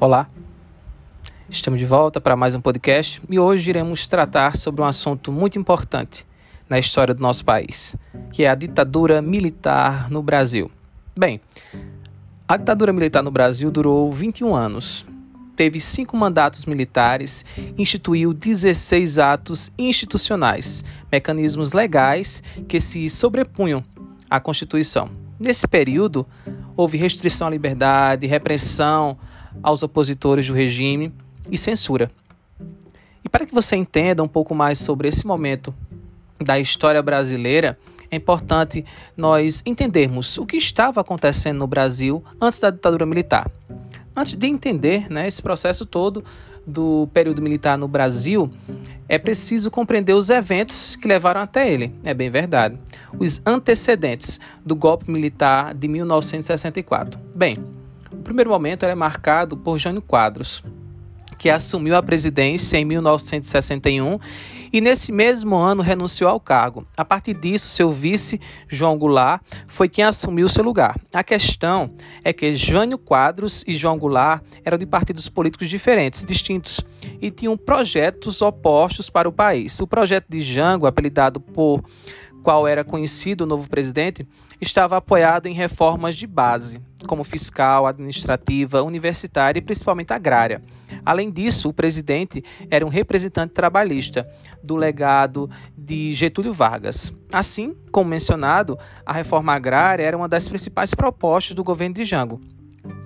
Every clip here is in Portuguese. Olá, estamos de volta para mais um podcast e hoje iremos tratar sobre um assunto muito importante na história do nosso país, que é a ditadura militar no Brasil. Bem, a ditadura militar no Brasil durou 21 anos, teve 5 mandatos militares, instituiu 16 atos institucionais, mecanismos legais que se sobrepunham à Constituição. Nesse período, houve restrição à liberdade, repressão aos opositores do regime e censura. E para que você entenda um pouco mais sobre esse momento da história brasileira, é importante nós entendermos o que estava acontecendo no Brasil antes da ditadura militar. Antes de entender, esse processo todo do período militar no Brasil, é preciso compreender os eventos que levaram até ele, é bem verdade. Os antecedentes do golpe militar de 1964. Bem, o primeiro momento é marcado por Jânio Quadros, que assumiu a presidência em 1961 e nesse mesmo ano renunciou ao cargo. A partir disso, seu vice, João Goulart, foi quem assumiu seu lugar. A questão é que Jânio Quadros e João Goulart eram de partidos políticos diferentes, distintos, e tinham projetos opostos para o país. O projeto de Jango, apelidado por qual era conhecido o novo presidente, estava apoiado em reformas de base, como fiscal, administrativa, universitária e principalmente agrária. Além disso, o presidente era um representante trabalhista do legado de Getúlio Vargas. Assim, como mencionado, a reforma agrária era uma das principais propostas do governo de Jango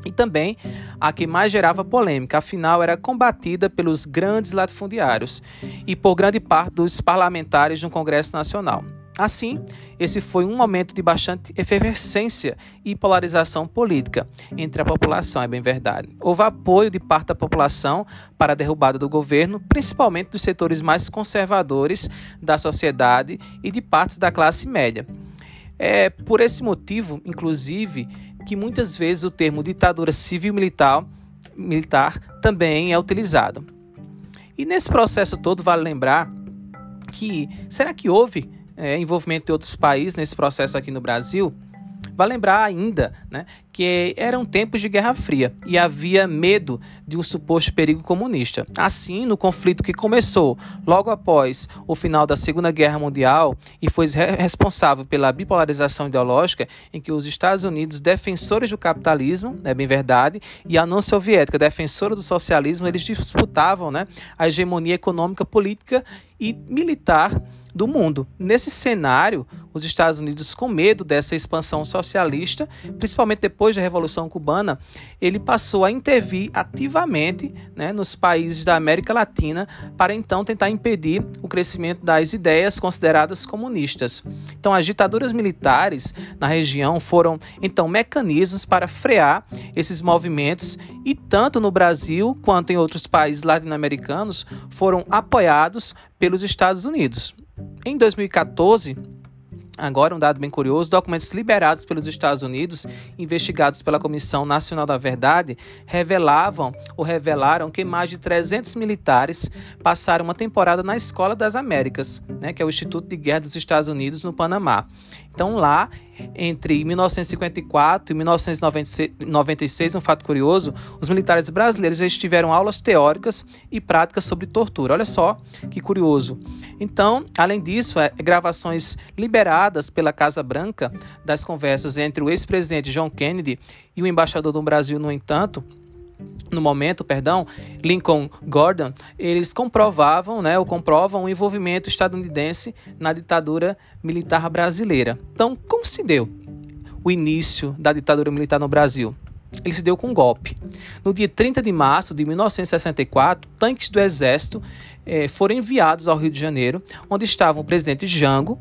e também a que mais gerava polêmica, afinal era combatida pelos grandes latifundiários e por grande parte dos parlamentares no Congresso Nacional. Assim, esse foi um momento de bastante efervescência e polarização política entre a população, é bem verdade. Houve apoio de parte da população para a derrubada do governo, principalmente dos setores mais conservadores da sociedade e de partes da classe média. É por esse motivo, inclusive, que muitas vezes o termo ditadura civil-militar também é utilizado. E nesse processo todo, vale lembrar que, será que houve envolvimento de outros países nesse processo aqui no Brasil? Vale lembrar ainda que eram tempos de Guerra Fria e havia medo de um suposto perigo comunista. Assim, no conflito que começou logo após o final da Segunda Guerra Mundial e foi responsável pela bipolarização ideológica em que os Estados Unidos, defensores do capitalismo, é bem verdade, e a União Soviética, defensora do socialismo, eles disputavam a hegemonia econômica, política e militar do mundo. Nesse cenário, os Estados Unidos, com medo dessa expansão socialista, principalmente depois da Revolução Cubana, ele passou a intervir ativamente nos países da América Latina para então tentar impedir o crescimento das ideias consideradas comunistas. Então, as ditaduras militares na região foram então mecanismos para frear esses movimentos e tanto no Brasil quanto em outros países latino-americanos foram apoiados pelos Estados Unidos. Em 2014, agora um dado bem curioso, documentos liberados pelos Estados Unidos, investigados pela Comissão Nacional da Verdade, revelaram que mais de 300 militares passaram uma temporada na Escola das Américas, que é o Instituto de Guerra dos Estados Unidos no Panamá. Então lá, entre 1954 e 1996, um fato curioso, os militares brasileiros eles tiveram aulas teóricas e práticas sobre tortura. Olha só que curioso. Então, além disso, gravações liberadas pela Casa Branca das conversas entre o ex-presidente John Kennedy e o embaixador do Brasil, no momento, Lincoln Gordon, eles comprovam o envolvimento estadunidense na ditadura militar brasileira. Então, como se deu o início da ditadura militar no Brasil? Ele se deu com um golpe. No dia 30 de março de 1964, tanques do Exército foram enviados ao Rio de Janeiro, onde estavam o presidente Jango.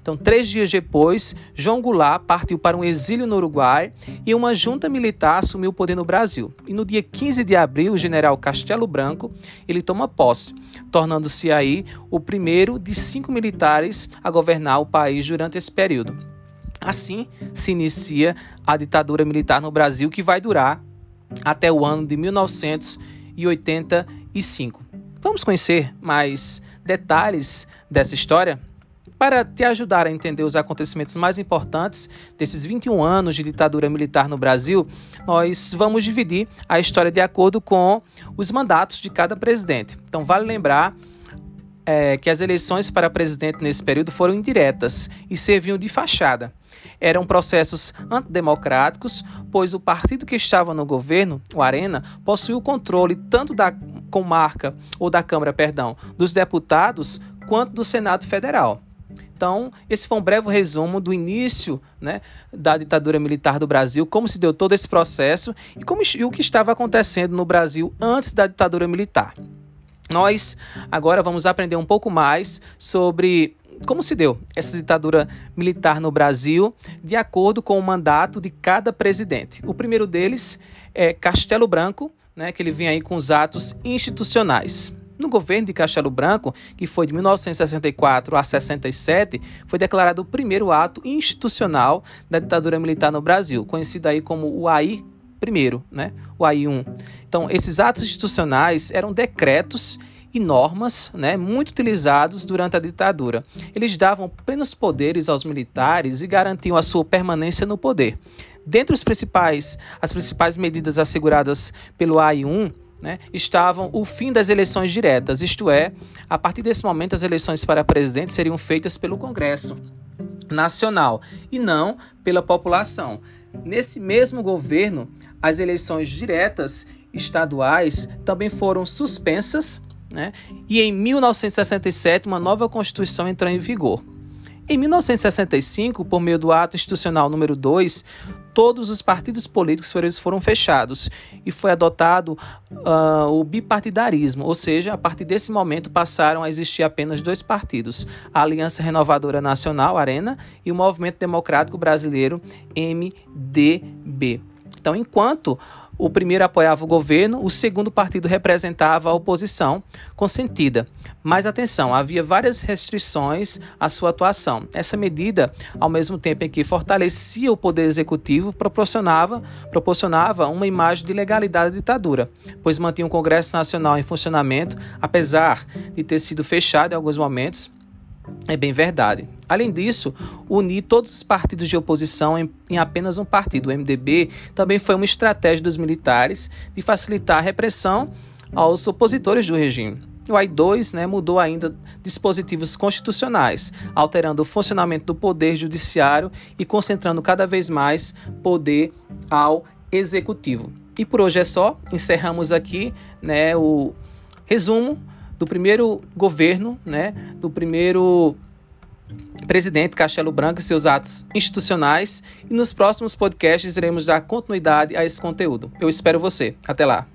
Então, 3 dias depois, João Goulart partiu para um exílio no Uruguai e uma junta militar assumiu o poder no Brasil. E no dia 15 de abril, o general Castelo Branco, ele toma posse, tornando-se aí o primeiro de 5 militares a governar o país durante esse período. Assim, se inicia a ditadura militar no Brasil, que vai durar até o ano de 1985. Vamos conhecer mais detalhes dessa história? para te ajudar a entender os acontecimentos mais importantes desses 21 anos de ditadura militar no Brasil, nós vamos dividir a história de acordo com os mandatos de cada presidente. Então, vale lembrar que as eleições para presidente nesse período foram indiretas e serviam de fachada. Eram processos antidemocráticos, pois o partido que estava no governo, o Arena, possuía o controle tanto da comarca, ou da Câmara, perdão, dos deputados, quanto do Senado Federal. Então, esse foi um breve resumo do início, né, da ditadura militar do Brasil, como se deu todo esse processo e, e o que estava acontecendo no Brasil antes da ditadura militar. Nós agora vamos aprender um pouco mais sobre como se deu essa ditadura militar no Brasil de acordo com o mandato de cada presidente. O primeiro deles é Castelo Branco, né, que ele vem aí com os atos institucionais. No governo de Castelo Branco, que foi de 1964 a 67, foi declarado o primeiro ato institucional da ditadura militar no Brasil, conhecido aí como o AI-1. O AI-1. Então, esses atos institucionais eram decretos e normas, né, muito utilizados durante a ditadura. Eles davam plenos poderes aos militares e garantiam a sua permanência no poder. Dentre os as principais medidas asseguradas pelo AI-1, né, estavam o fim das eleições diretas, isto é, a partir desse momento as eleições para presidente seriam feitas pelo Congresso Nacional e não pela população. Nesse mesmo governo, as eleições diretas estaduais também foram suspensas, né? E em 1967 uma nova Constituição entrou em vigor. Em 1965, por meio do ato institucional número 2, todos os partidos políticos foram fechados e foi adotado o bipartidarismo, ou seja, a partir desse momento passaram a existir apenas dois partidos, a Aliança Renovadora Nacional, Arena, e o Movimento Democrático Brasileiro, MDB. Então, enquanto o primeiro apoiava o governo, o segundo partido representava a oposição consentida. Mas atenção, havia várias restrições à sua atuação. Essa medida, ao mesmo tempo em que fortalecia o poder executivo, proporcionava uma imagem de legalidade da ditadura, pois mantinha o Congresso Nacional em funcionamento, apesar de ter sido fechado em alguns momentos. É bem verdade. Além disso, unir todos os partidos de oposição em apenas um partido, o MDB, também foi uma estratégia dos militares de facilitar a repressão aos opositores do regime. O AI-2, né, mudou ainda dispositivos constitucionais, alterando o funcionamento do poder judiciário e concentrando cada vez mais poder ao executivo. E por hoje é só, encerramos aqui, né, o resumo do primeiro governo, né, do primeiro presidente Castelo Branco e seus atos institucionais, e nos próximos podcasts iremos dar continuidade a esse conteúdo. Eu espero você. Até lá!